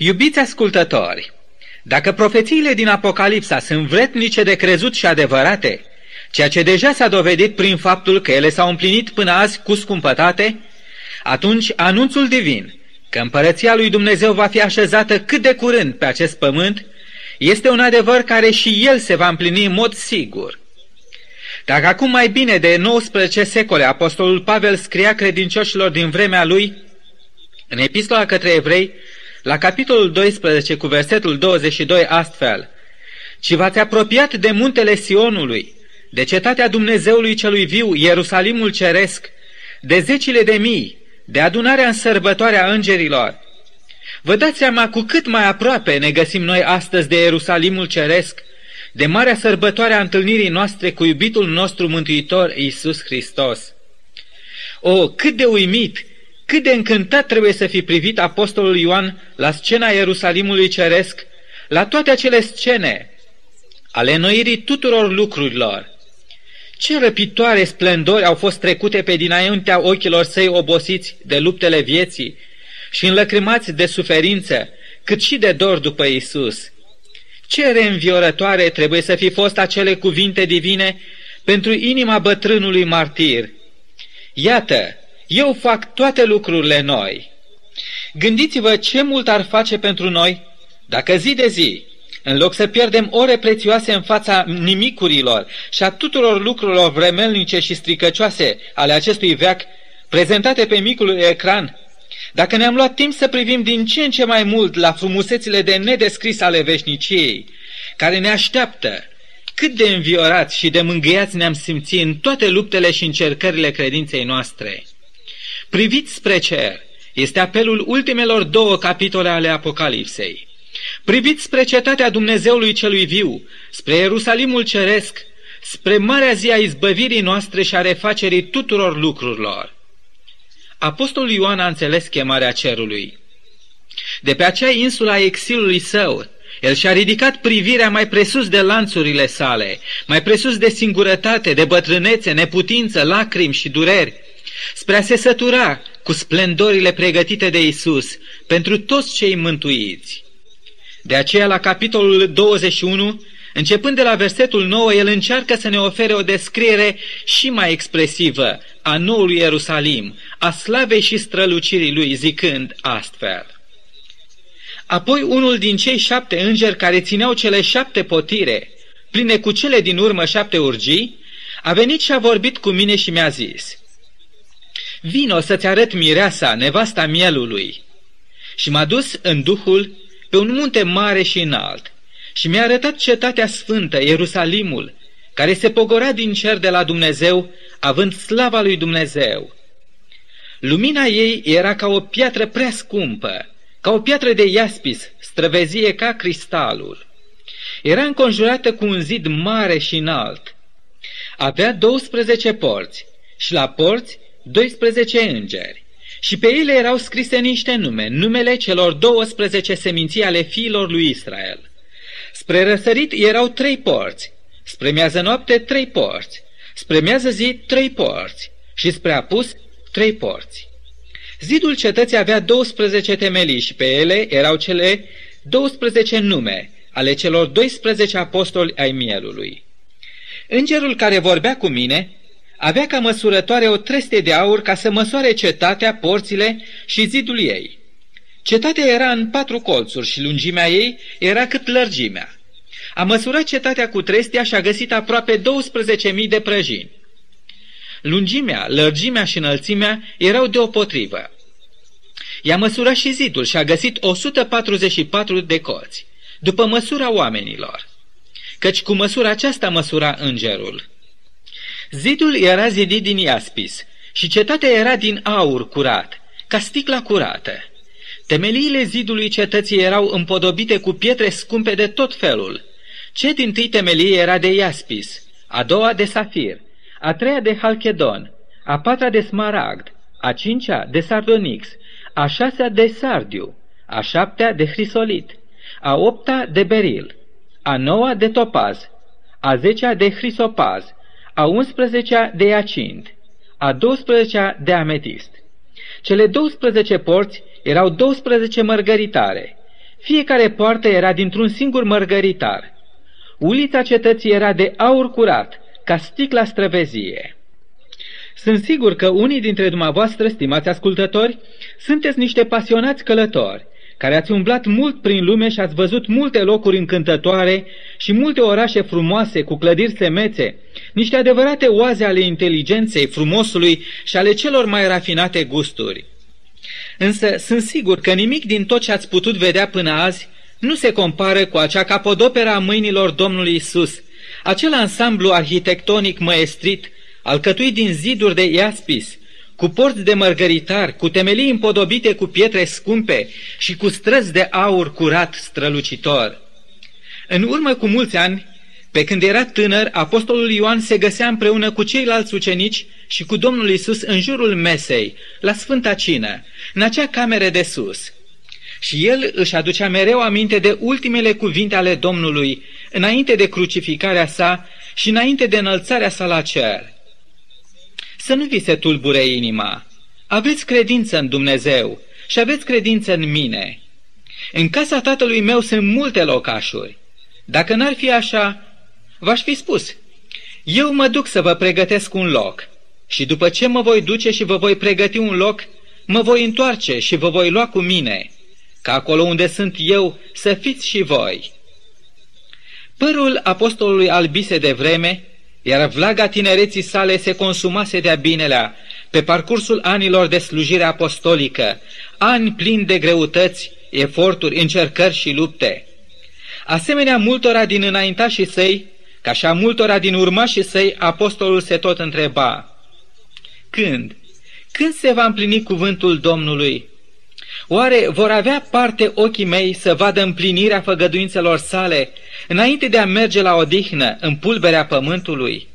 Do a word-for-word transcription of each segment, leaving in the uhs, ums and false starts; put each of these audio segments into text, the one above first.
Iubiți ascultători, dacă profețiile din Apocalipsa sunt vretnice de crezut și adevărate, ceea ce deja s-a dovedit prin faptul că ele s-au împlinit până azi cu scumpătate, atunci anunțul divin că împărăția lui Dumnezeu va fi așezată cât de curând pe acest pământ este un adevăr care și el se va împlini în mod sigur. Dacă acum mai bine de nouăsprezece secole apostolul Pavel scria credincioșilor din vremea lui, în epistola către evrei, la capitolul doisprezece cu versetul douăzeci și doi astfel: „Ci v-ați apropiat de muntele Sionului, de cetatea Dumnezeului celui viu, Ierusalimul ceresc, de zecile de mii, de adunarea în sărbătoarea îngerilor.” Vă dați seama cu cât mai aproape ne găsim noi astăzi de Ierusalimul ceresc, de marea sărbătoare a întâlnirii noastre cu iubitul nostru Mântuitor Iisus Hristos. O, cât de uimit, cât de încântat trebuie să fi privit apostolul Ioan la scena Ierusalimului ceresc, la toate acele scene ale înnoirii tuturor lucrurilor. Ce răpitoare splendori au fost trecute pe dinaintea ochilor săi obosiți de luptele vieții și înlăcrimați de suferință, cât și de dor după Iisus. Ce reînviorătoare trebuie să fi fost acele cuvinte divine pentru inima bătrânului martir: „Iată, eu fac toate lucrurile noi.” Gândiți-vă ce mult ar face pentru noi dacă zi de zi, în loc să pierdem ore prețioase în fața nimicurilor și a tuturor lucrurilor vremelnice și stricăcioase ale acestui veac, prezentate pe micul ecran, dacă ne-am luat timp să privim din ce în ce mai mult la frumusețile de nedescris ale veșniciei, care ne așteaptă, cât de înviorați și de mângâiați ne-am simțit în toate luptele și încercările credinței noastre. Priviți spre cer este apelul ultimelor două capitole ale Apocalipsei. Priviți spre cetatea Dumnezeului celui viu, spre Ierusalimul ceresc, spre marea zi a izbăvirii noastre și a refacerii tuturor lucrurilor. Apostolul Ioan a înțeles chemarea cerului. De pe acea insulă a exilului său, el și-a ridicat privirea mai presus de lanțurile sale, mai presus de singurătate, de bătrânețe, neputință, lacrimi și dureri, spre a se sătura cu splendorile pregătite de Iisus pentru toți cei mântuiți. De aceea, la capitolul douăzeci și unu, începând de la versetul nouă, el încearcă să ne ofere o descriere și mai expresivă a noului Ierusalim, a slavei și strălucirii lui, zicând astfel: „Apoi unul din cei șapte îngeri care țineau cele șapte potire, pline cu cele din urmă șapte urgii, a venit și a vorbit cu mine și mi-a zis: „Vino să-ți arăt mireasa, nevasta mielului.” Și m-a dus în duhul pe un munte mare și înalt și mi-a arătat cetatea sfântă, Ierusalimul, care se pogora din cer de la Dumnezeu, având slava lui Dumnezeu. Lumina ei era ca o piatră prea scumpă, ca o piatră de iaspis, străvezie ca cristalul. Era înconjurată cu un zid mare și înalt. Avea douăsprezece porți și la porți doisprezece îngeri. Și pe ele erau scrise niște nume, numele celor douăsprezece seminții ale fiilor lui Israel. Spre răsărit erau trei porți, spre miază noapte trei porți, spre miază zi trei porți și spre apus trei porți. Zidul cetății avea douăsprezece temelii și pe ele erau cele douăsprezece nume ale celor doisprezece apostoli ai mielului. Îngerul care vorbea cu mine avea ca măsurătoare o trestie de aur ca să măsoare cetatea, porțile și zidul ei. Cetatea era în patru colțuri și lungimea ei era cât lărgimea. A măsurat cetatea cu trestia și a găsit aproape douăsprezece mii de prăjini. Lungimea, lărgimea și înălțimea erau deopotrivă. I-a măsurat și zidul și a găsit o sută patruzeci și patru de coți, după măsura oamenilor, căci cu măsura aceasta măsura îngerul. Zidul era zidit din iaspis și cetatea era din aur curat, ca sticla curată. Temeliile zidului cetății erau împodobite cu pietre scumpe de tot felul. Cea dintâi temelie era de iaspis, a doua de safir, a treia de halchedon, a patra de smaragd, a cincea de sardonix, a șasea de sardiu, a șaptea de hrisolit, a opta de beril, a noua de topaz, a zecea de hrisopaz, a unsprezecea de iacint, a douăsprezecea de ametist. Cele douăsprezece porți erau douăsprezece mărgăritare, Fiecare poartă era dintr-un singur mărgăritar. Ulița cetății era de aur curat, ca sticla străvezie. Sunt sigur că unii dintre dumneavoastră, stimați ascultători, sunteți niște pasionați călători, care ați umblat mult prin lume și ați văzut multe locuri încântătoare și multe orașe frumoase cu clădiri semețe, niște adevărate oaze ale inteligenței, frumosului și ale celor mai rafinate gusturi. Însă sunt sigur că nimic din tot ce ați putut vedea până azi nu se compară cu acea capodoperă a mâinilor Domnului Isus, acel ansamblu arhitectonic măestrit, alcătuit din ziduri de iaspis, cu porți de mărgăritar, cu temelii împodobite cu pietre scumpe și cu străzi de aur curat strălucitor. În urmă cu mulți ani, pe când era tânăr, apostolul Ioan se găsea împreună cu ceilalți ucenici și cu Domnul Isus în jurul mesei, la Sfânta Cină, în acea cameră de sus. Și el își aducea mereu aminte de ultimele cuvinte ale Domnului, înainte de crucificarea sa și înainte de înălțarea sa la cer. Să nu vi se tulbure inima. Aveți credință în Dumnezeu și aveți credință în mine. În casa tatălui meu sunt multe locașuri. Dacă n-ar fi așa, v-aș fi spus, eu mă duc să vă pregătesc un loc și după ce mă voi duce și vă voi pregăti un loc, mă voi întoarce și vă voi lua cu mine, ca acolo unde sunt eu să fiți și voi. Părul apostolului albise de vreme, iar vlaga tinereții sale se consumase de-a binelea pe parcursul anilor de slujire apostolică, ani plini de greutăți, eforturi, încercări și lupte. Asemenea multora din înaintașii săi, ca și a multora din urmașii săi, apostolul se tot întreba, Când? Când se va împlini cuvântul Domnului? Oare vor avea parte ochii mei să vadă împlinirea făgăduințelor sale, înainte de a merge la odihnă, în pulberea pământului?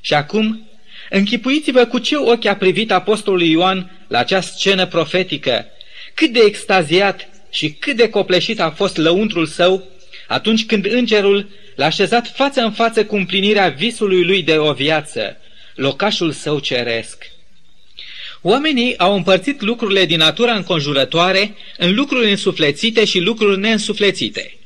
Și acum, închipuiți-vă cu ce ochi a privit apostolul Ioan la acea scenă profetică, cât de extaziat și cât de copleșit a fost lăuntrul său, atunci când îngerul l-a așezat față în față cu împlinirea visului lui de o viață, locașul său ceresc. Oamenii au împărțit lucrurile din natura înconjurătoare în lucruri însuflețite și lucruri neînsuflețite.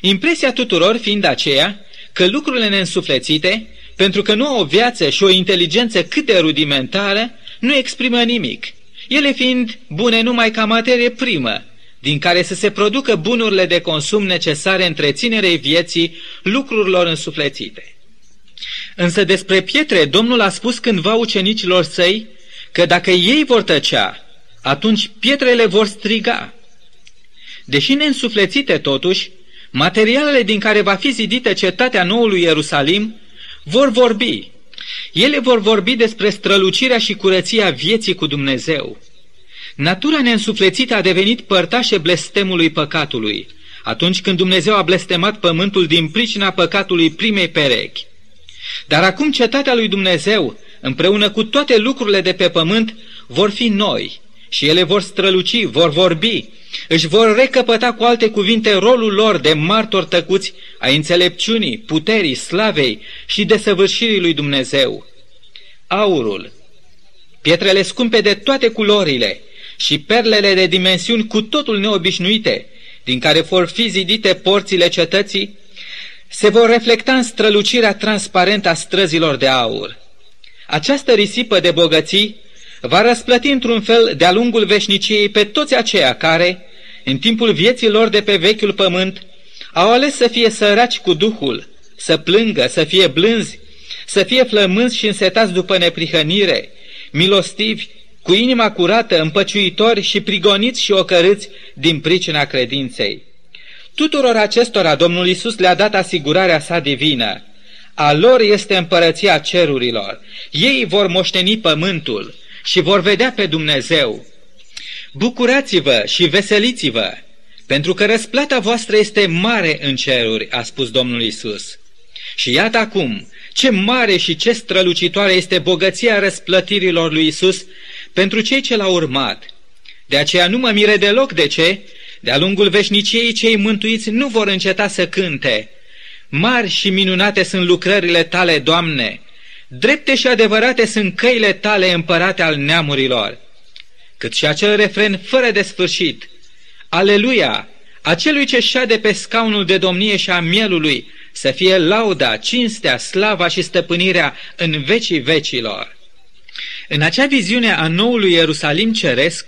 Impresia tuturor fiind aceea că lucrurile neînsuflețite, pentru că nu au o viață și o inteligență cât de rudimentară, nu exprimă nimic, ele fiind bune numai ca materie primă, din care să se producă bunurile de consum necesare întreținerei vieții lucrurilor însuflețite. Însă despre pietre Domnul a spus cândva ucenicilor săi că dacă ei vor tăcea, atunci pietrele vor striga. Deși neînsuflețite totuși, materialele din care va fi zidită cetatea noului Ierusalim vor vorbi. Ele vor vorbi despre strălucirea și curăția vieții cu Dumnezeu. Natura neînsuflețită a devenit părtașe blestemului păcatului, atunci când Dumnezeu a blestemat pământul din pricina păcatului primei perechi. Dar acum cetatea lui Dumnezeu, împreună cu toate lucrurile de pe pământ, vor fi noi și ele vor străluci, vor vorbi, își vor recăpăta cu alte cuvinte rolul lor de martori tăcuți ai înțelepciunii, puterii, slavei și desăvârșirii lui Dumnezeu. Aurul, pietrele scumpe de toate culorile și perlele de dimensiuni cu totul neobișnuite, din care vor fi zidite porțile cetății, se vor reflecta în strălucirea transparentă a străzilor de aur. Această risipă de bogății va răsplăti într-un fel de-a lungul veșniciei pe toți aceia care, în timpul vieții lor de pe vechiul pământ, au ales să fie săraci cu Duhul, să plângă, să fie blânzi, să fie flămânzi și însetați după neprihănire, milostivi, cu inima curată, împăciuitori și prigoniți și ocărâți din pricina credinței. Tuturor acestora Domnul Iisus le-a dat asigurarea sa divină. A lor este împărăția cerurilor. Ei vor moșteni pământul și vor vedea pe Dumnezeu. Bucurați-vă și veseliți-vă, pentru că răsplata voastră este mare în ceruri, a spus Domnul Iisus. Și iată acum, ce mare și ce strălucitoare este bogăția răsplătirilor lui Iisus pentru cei ce l-au urmat. De aceea nu mă mire deloc de ce, de-a lungul veșniciei cei mântuiți nu vor înceta să cânte. Mari și minunate sunt lucrările tale, Doamne, drepte și adevărate sunt căile tale, împărate al neamurilor. Cât și acel refren fără de sfârșit, Aleluia, acelui ce șade pe scaunul de domnie și a mielului, să fie lauda, cinstea, slava și stăpânirea în vecii vecilor. În acea viziune a noului Ierusalim ceresc,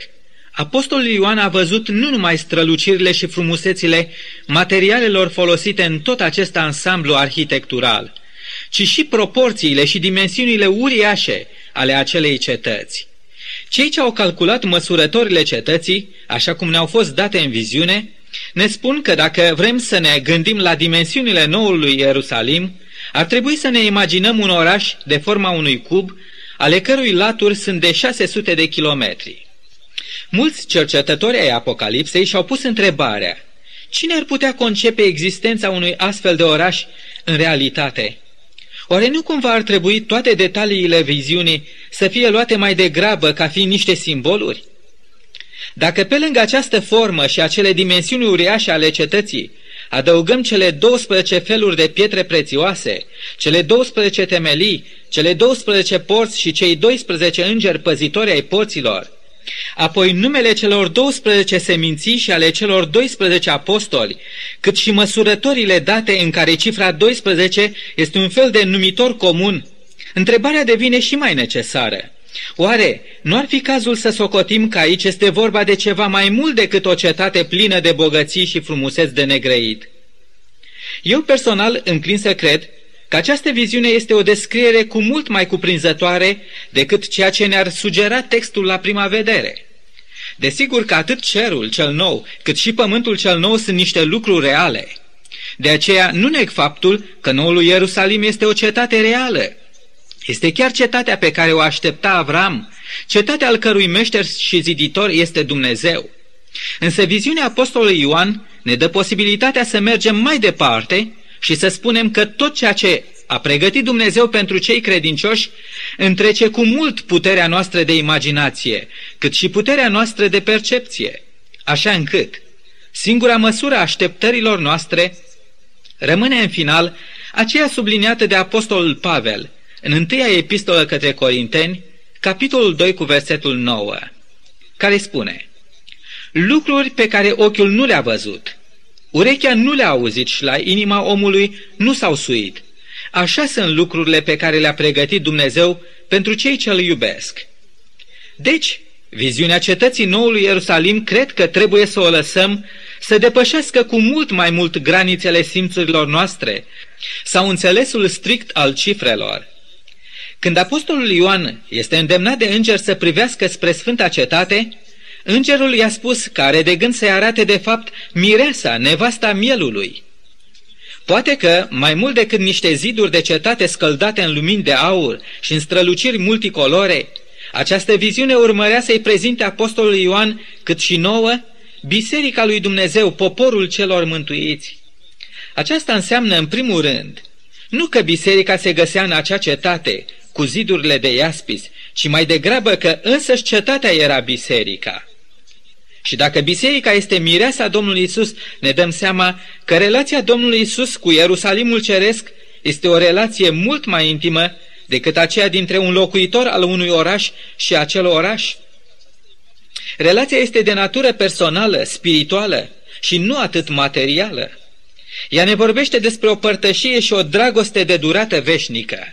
apostolul Ioan a văzut nu numai strălucirile și frumusețile materialelor folosite în tot acest ansamblu arhitectural, ci și proporțiile și dimensiunile uriașe ale acelei cetăți. Cei ce au calculat măsurătorile cetății, așa cum ne-au fost date în viziune, ne spun că dacă vrem să ne gândim la dimensiunile noului Ierusalim, ar trebui să ne imaginăm un oraș de forma unui cub, ale cărui laturi sunt de șase sute de kilometri. Mulți cercetători ai Apocalipsei și-au pus întrebarea: cine ar putea concepe existența unui astfel de oraș în realitate? Oare nu cumva ar trebui toate detaliile viziunii să fie luate mai degrabă ca fiind niște simboluri? Dacă pe lângă această formă și acele dimensiuni uriașe ale cetății, adăugăm cele douăsprezece feluri de pietre prețioase, cele douăsprezece temelii, cele douăsprezece porți și cei doisprezece îngeri păzitori ai porților, apoi numele celor douăsprezece seminții și ale celor doisprezece apostoli, cât și măsurătorile date în care cifra doisprezece este un fel de numitor comun, întrebarea devine și mai necesară. Oare nu ar fi cazul să socotim că aici este vorba de ceva mai mult decât o cetate plină de bogății și frumuseți de negrăit? Eu personal înclin să cred că această viziune este o descriere cu mult mai cuprinzătoare decât ceea ce ne-ar sugera textul la prima vedere. Desigur că atât cerul cel nou, cât și pământul cel nou sunt niște lucruri reale. De aceea nu neg faptul că noul Ierusalim este o cetate reală. Este chiar cetatea pe care o aștepta Avram, cetatea al cărui meșter și ziditor este Dumnezeu. Însă viziunea apostolului Ioan ne dă posibilitatea să mergem mai departe și să spunem că tot ceea ce a pregătit Dumnezeu pentru cei credincioși întrece cu mult puterea noastră de imaginație, cât și puterea noastră de percepție, așa încât singura măsură a așteptărilor noastre rămâne în final aceea subliniată de apostolul Pavel în întâia epistolă către Corinteni, capitolul doi cu versetul nouă, care spune: lucruri pe care ochiul nu le-a văzut, urechea nu le-a auzit și la inima omului nu s-au suit. Așa sunt lucrurile pe care le-a pregătit Dumnezeu pentru cei ce îl iubesc. Deci, viziunea cetății noului Ierusalim cred că trebuie să o lăsăm să depășească cu mult mai mult granițele simțurilor noastre sau înțelesul strict al cifrelor. Când apostolul Ioan este îndemnat de înger să privească spre Sfânta Cetate, îngerul i-a spus că are de gând să-i arate de fapt mireasa, nevasta mielului. Poate că, mai mult decât niște ziduri de cetate scăldate în lumini de aur și în străluciri multicolore, această viziune urmărea să-i prezinte apostolului Ioan, cât și nouă, biserica lui Dumnezeu, poporul celor mântuiți. Aceasta înseamnă, în primul rând, nu că biserica se găsea în acea cetate, cu zidurile de iaspis, ci mai degrabă că însăși cetatea era biserica. Și dacă biserica este mireasa Domnului Iisus, ne dăm seama că relația Domnului Iisus cu Ierusalimul ceresc este o relație mult mai intimă decât aceea dintre un locuitor al unui oraș și acel oraș. Relația este de natură personală, spirituală și nu atât materială. Ea ne vorbește despre o părtășie și o dragoste de durată veșnică.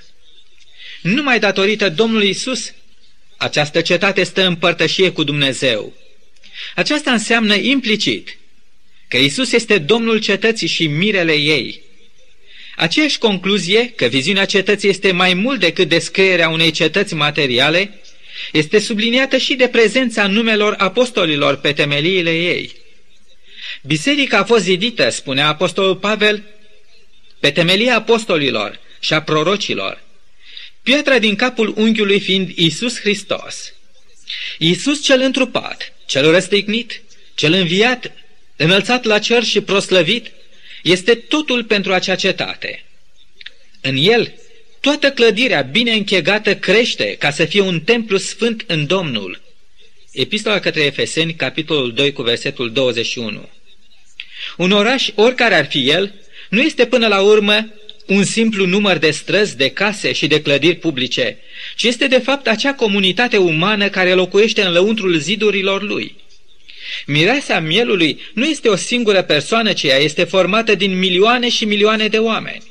Numai datorită Domnului Iisus, această cetate stă în părtășie cu Dumnezeu. Aceasta înseamnă implicit că Iisus este Domnul cetății și mirele ei. Aceeași concluzie, că viziunea cetății este mai mult decât descrierea unei cetăți materiale, este subliniată și de prezența numelor apostolilor pe temeliile ei. Biserica a fost zidită, spunea apostolul Pavel, pe temelia apostolilor și a prorocilor, piatra din capul unghiului fiind Iisus Hristos. Iisus cel întrupat, cel răstignit, cel înviat, înălțat la cer și proslăvit, este totul pentru acea cetate. În el, toată clădirea bine închegată crește ca să fie un templu sfânt în Domnul. Epistola către Efeseni, capitolul doi, cu versetul douăzeci și unu. Un oraș, oricare ar fi el, nu este până la urmă un simplu număr de străzi, de case și de clădiri publice, ci este de fapt acea comunitate umană care locuiește în lăuntrul zidurilor lui. Mireasa mielului nu este o singură persoană, ci ea este formată din milioane și milioane de oameni.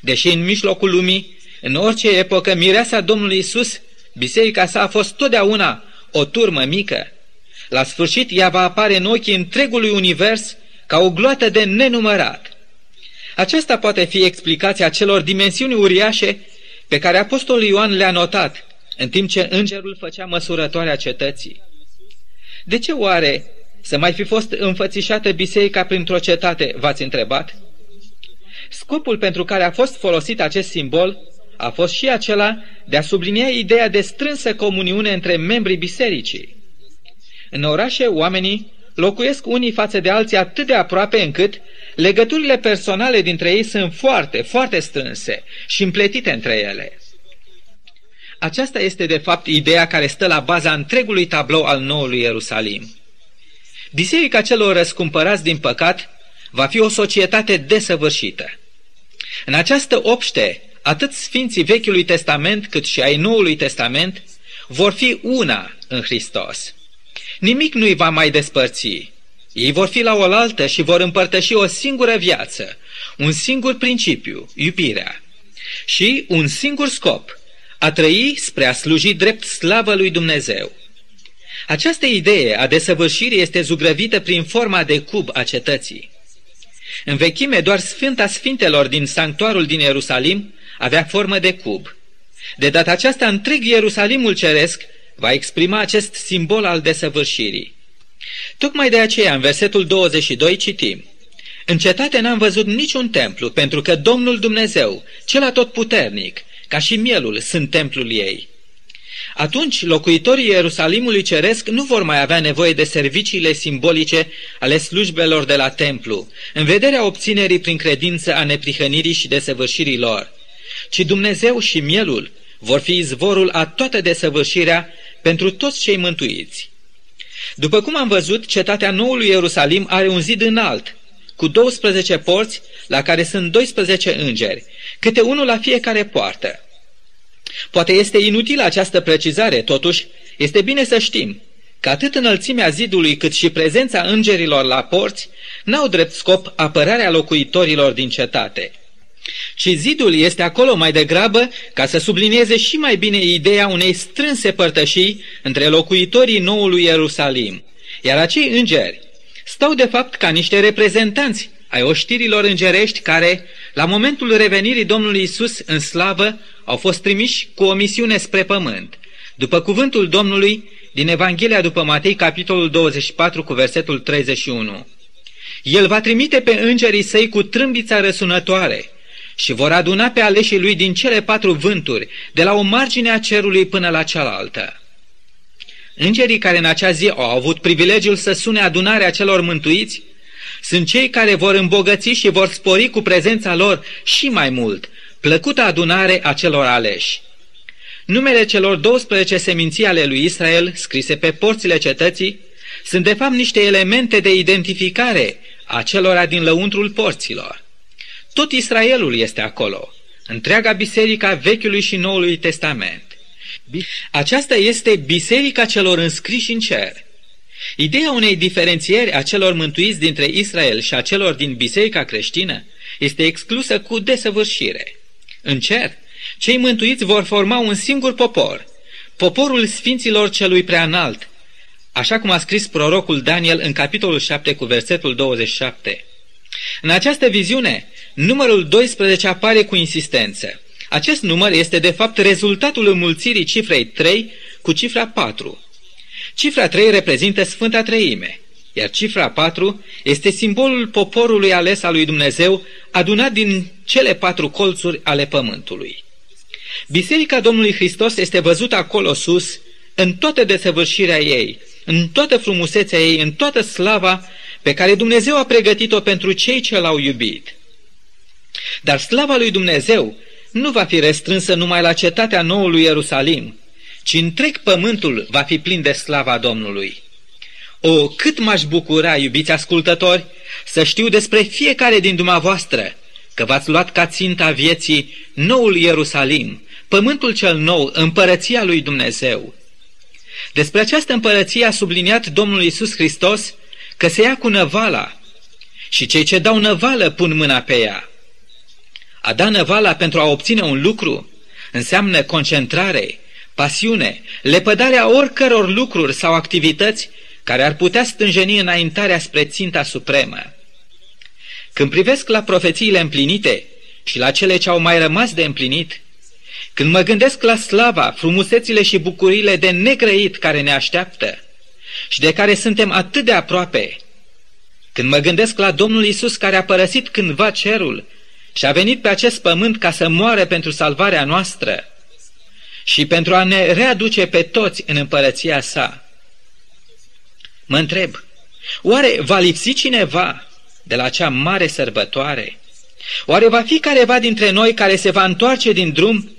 Deși în mijlocul lumii, în orice epocă, mireasa Domnului Iisus, biserica sa, a fost totdeauna o turmă mică. La sfârșit, ea va apare în ochii întregului univers ca o gloată de nenumărat. Aceasta poate fi explicația celor dimensiuni uriașe pe care apostolul Ioan le-a notat, în timp ce îngerul făcea măsurătoarea cetății. De ce oare să mai fi fost înfățișată biserica printr-o cetate, v-ați întrebat? Scopul pentru care a fost folosit acest simbol a fost și acela de a sublinia ideea de strânsă comuniune între membrii bisericii. În orașe, oamenii locuiesc unii față de alții atât de aproape încât legăturile personale dintre ei sunt foarte, foarte strânse și împletite între ele. Aceasta este, de fapt, ideea care stă la baza întregului tablou al noului Ierusalim. Biserica celor răscumpărați din păcat va fi o societate desăvârșită. În această obște, atât sfinții Vechiului Testament cât și ai Noului Testament vor fi una în Hristos. Nimic nu îi va mai despărți. Ei vor fi la oaltă și vor împărtăși o singură viață, un singur principiu, iubirea, și un singur scop, a trăi spre a sluji drept slavă lui Dumnezeu. Această idee a desăvârșirii este zugrăvită prin forma de cub a cetății. În vechime, doar Sfânta Sfintelor din sanctuarul din Ierusalim avea formă de cub. De data aceasta, întreg Ierusalimul ceresc va exprima acest simbol al desăvârșirii. Tocmai de aceea, în versetul douăzeci și doi citim: în cetate n-am văzut niciun templu, pentru că Domnul Dumnezeu, cel atotputernic, ca și mielul, sunt templul ei. Atunci, locuitorii Ierusalimului ceresc nu vor mai avea nevoie de serviciile simbolice ale slujbelor de la templu, în vederea obținerii prin credință a neprihănirii și desăvârșirii lor, ci Dumnezeu și mielul vor fi izvorul a toată desăvârșirea pentru toți cei mântuiți. După cum am văzut, cetatea noului Ierusalim are un zid înalt, cu douăsprezece porți, la care sunt doisprezece îngeri, câte unul la fiecare poartă. Poate este inutilă această precizare, totuși este bine să știm că atât înălțimea zidului cât și prezența îngerilor la porți n-au drept scop apărarea locuitorilor din cetate, ci zidul este acolo mai degrabă ca să sublinieze și mai bine ideea unei strânse părtășii între locuitorii noului Ierusalim, iar acei îngeri stau de fapt ca niște reprezentanți ai oștirilor îngerești care, la momentul revenirii Domnului Iisus în slavă, au fost trimiși cu o misiune spre pământ, după cuvântul Domnului din Evanghelia după Matei, capitolul douăzeci și patru, cu versetul treizeci și unu. El va trimite pe îngerii săi cu trâmbița răsunătoare și vor aduna pe aleșii lui din cele patru vânturi, de la o margine a cerului până la cealaltă. Îngerii care în acea zi au avut privilegiul să sune adunarea celor mântuiți sunt cei care vor îmbogăți și vor spori cu prezența lor și mai mult plăcută adunare a celor aleși. Numele celor douăsprezece seminții ale lui Israel, scrise pe porțile cetății, sunt de fapt niște elemente de identificare a celora din lăuntrul porților. Tot Israelul este acolo, întreaga biserică a Vechiului și Noului Testament. Aceasta este biserica celor înscriși în cer. Ideea unei diferențieri a celor mântuiți dintre Israel și a celor din biserica creștină este exclusă cu desăvârșire. În cer, cei mântuiți vor forma un singur popor, poporul sfinților celui preanalt, așa cum a scris prorocul Daniel în capitolul șapte, cu versetul douăzeci și șapte. În această viziune, numărul doisprezece apare cu insistență. Acest număr este de fapt rezultatul înmulțirii cifrei trei cu cifra patru. Cifra trei reprezintă Sfânta Treime, iar cifra patru este simbolul poporului ales al lui Dumnezeu, adunat din cele patru colțuri ale pământului. Biserica Domnului Hristos este văzută acolo sus, în toată desăvârșirea ei, în toată frumusețea ei, în toată slava pe care Dumnezeu a pregătit-o pentru cei ce l-au iubit. Dar slava lui Dumnezeu nu va fi restrânsă numai la cetatea noului Ierusalim, ci întreg pământul va fi plin de slava Domnului. O, cât m-aș bucura, iubiți ascultători, să știu despre fiecare din dumneavoastră că v-ați luat ca ținta vieții noul Ierusalim, pământul cel nou, împărăția lui Dumnezeu. Despre această împărăție a subliniat Domnul Iisus Hristos că se ia cu năvala și cei ce dau năvală pun mâna pe ea. A da năvala pentru a obține un lucru înseamnă concentrare, pasiune, lepădarea oricăror lucruri sau activități care ar putea stânjeni înaintarea spre ținta supremă. Când privesc la profețiile împlinite și la cele ce au mai rămas de împlinit, când mă gândesc la slava, frumusețile și bucuriile de negrăit care ne așteaptă și de care suntem atât de aproape, când mă gândesc la Domnul Iisus care a părăsit cândva cerul și a venit pe acest pământ ca să moară pentru salvarea noastră și pentru a ne readuce pe toți în împărăția sa, mă întreb, oare va lipsi cineva de la acea mare sărbătoare? Oare va fi careva dintre noi care se va întoarce din drum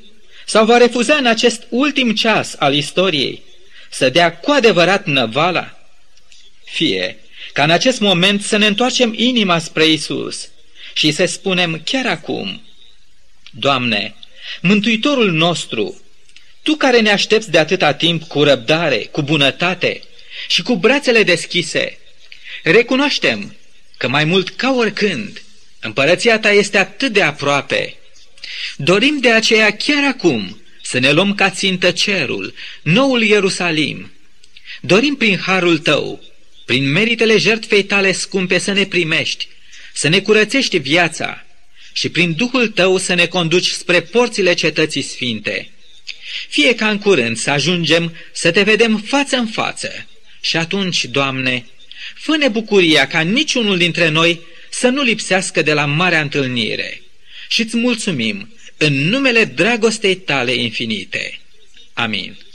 sau va refuza în acest ultim ceas al istoriei să dea cu adevărat năvala? Fie ca în acest moment să ne întoarcem inima spre Iisus și să spunem chiar acum: Doamne, Mântuitorul nostru, Tu care ne aștepți de atâta timp cu răbdare, cu bunătate și cu brațele deschise, recunoaștem că mai mult ca oricând împărăția Ta este atât de aproape. Dorim de aceea chiar acum să ne luăm ca țintă cerul, noul Ierusalim. Dorim prin harul Tău, prin meritele jertfei Tale scumpe să ne primești, să ne curățești viața și prin Duhul Tău să ne conduci spre porțile cetății sfinte. Fie ca în curând să ajungem să Te vedem față în față și atunci, Doamne, fă-ne bucuria ca niciunul dintre noi să nu lipsească de la marea întâlnire. Și îți mulțumim în numele dragostei Tale infinite. Amin.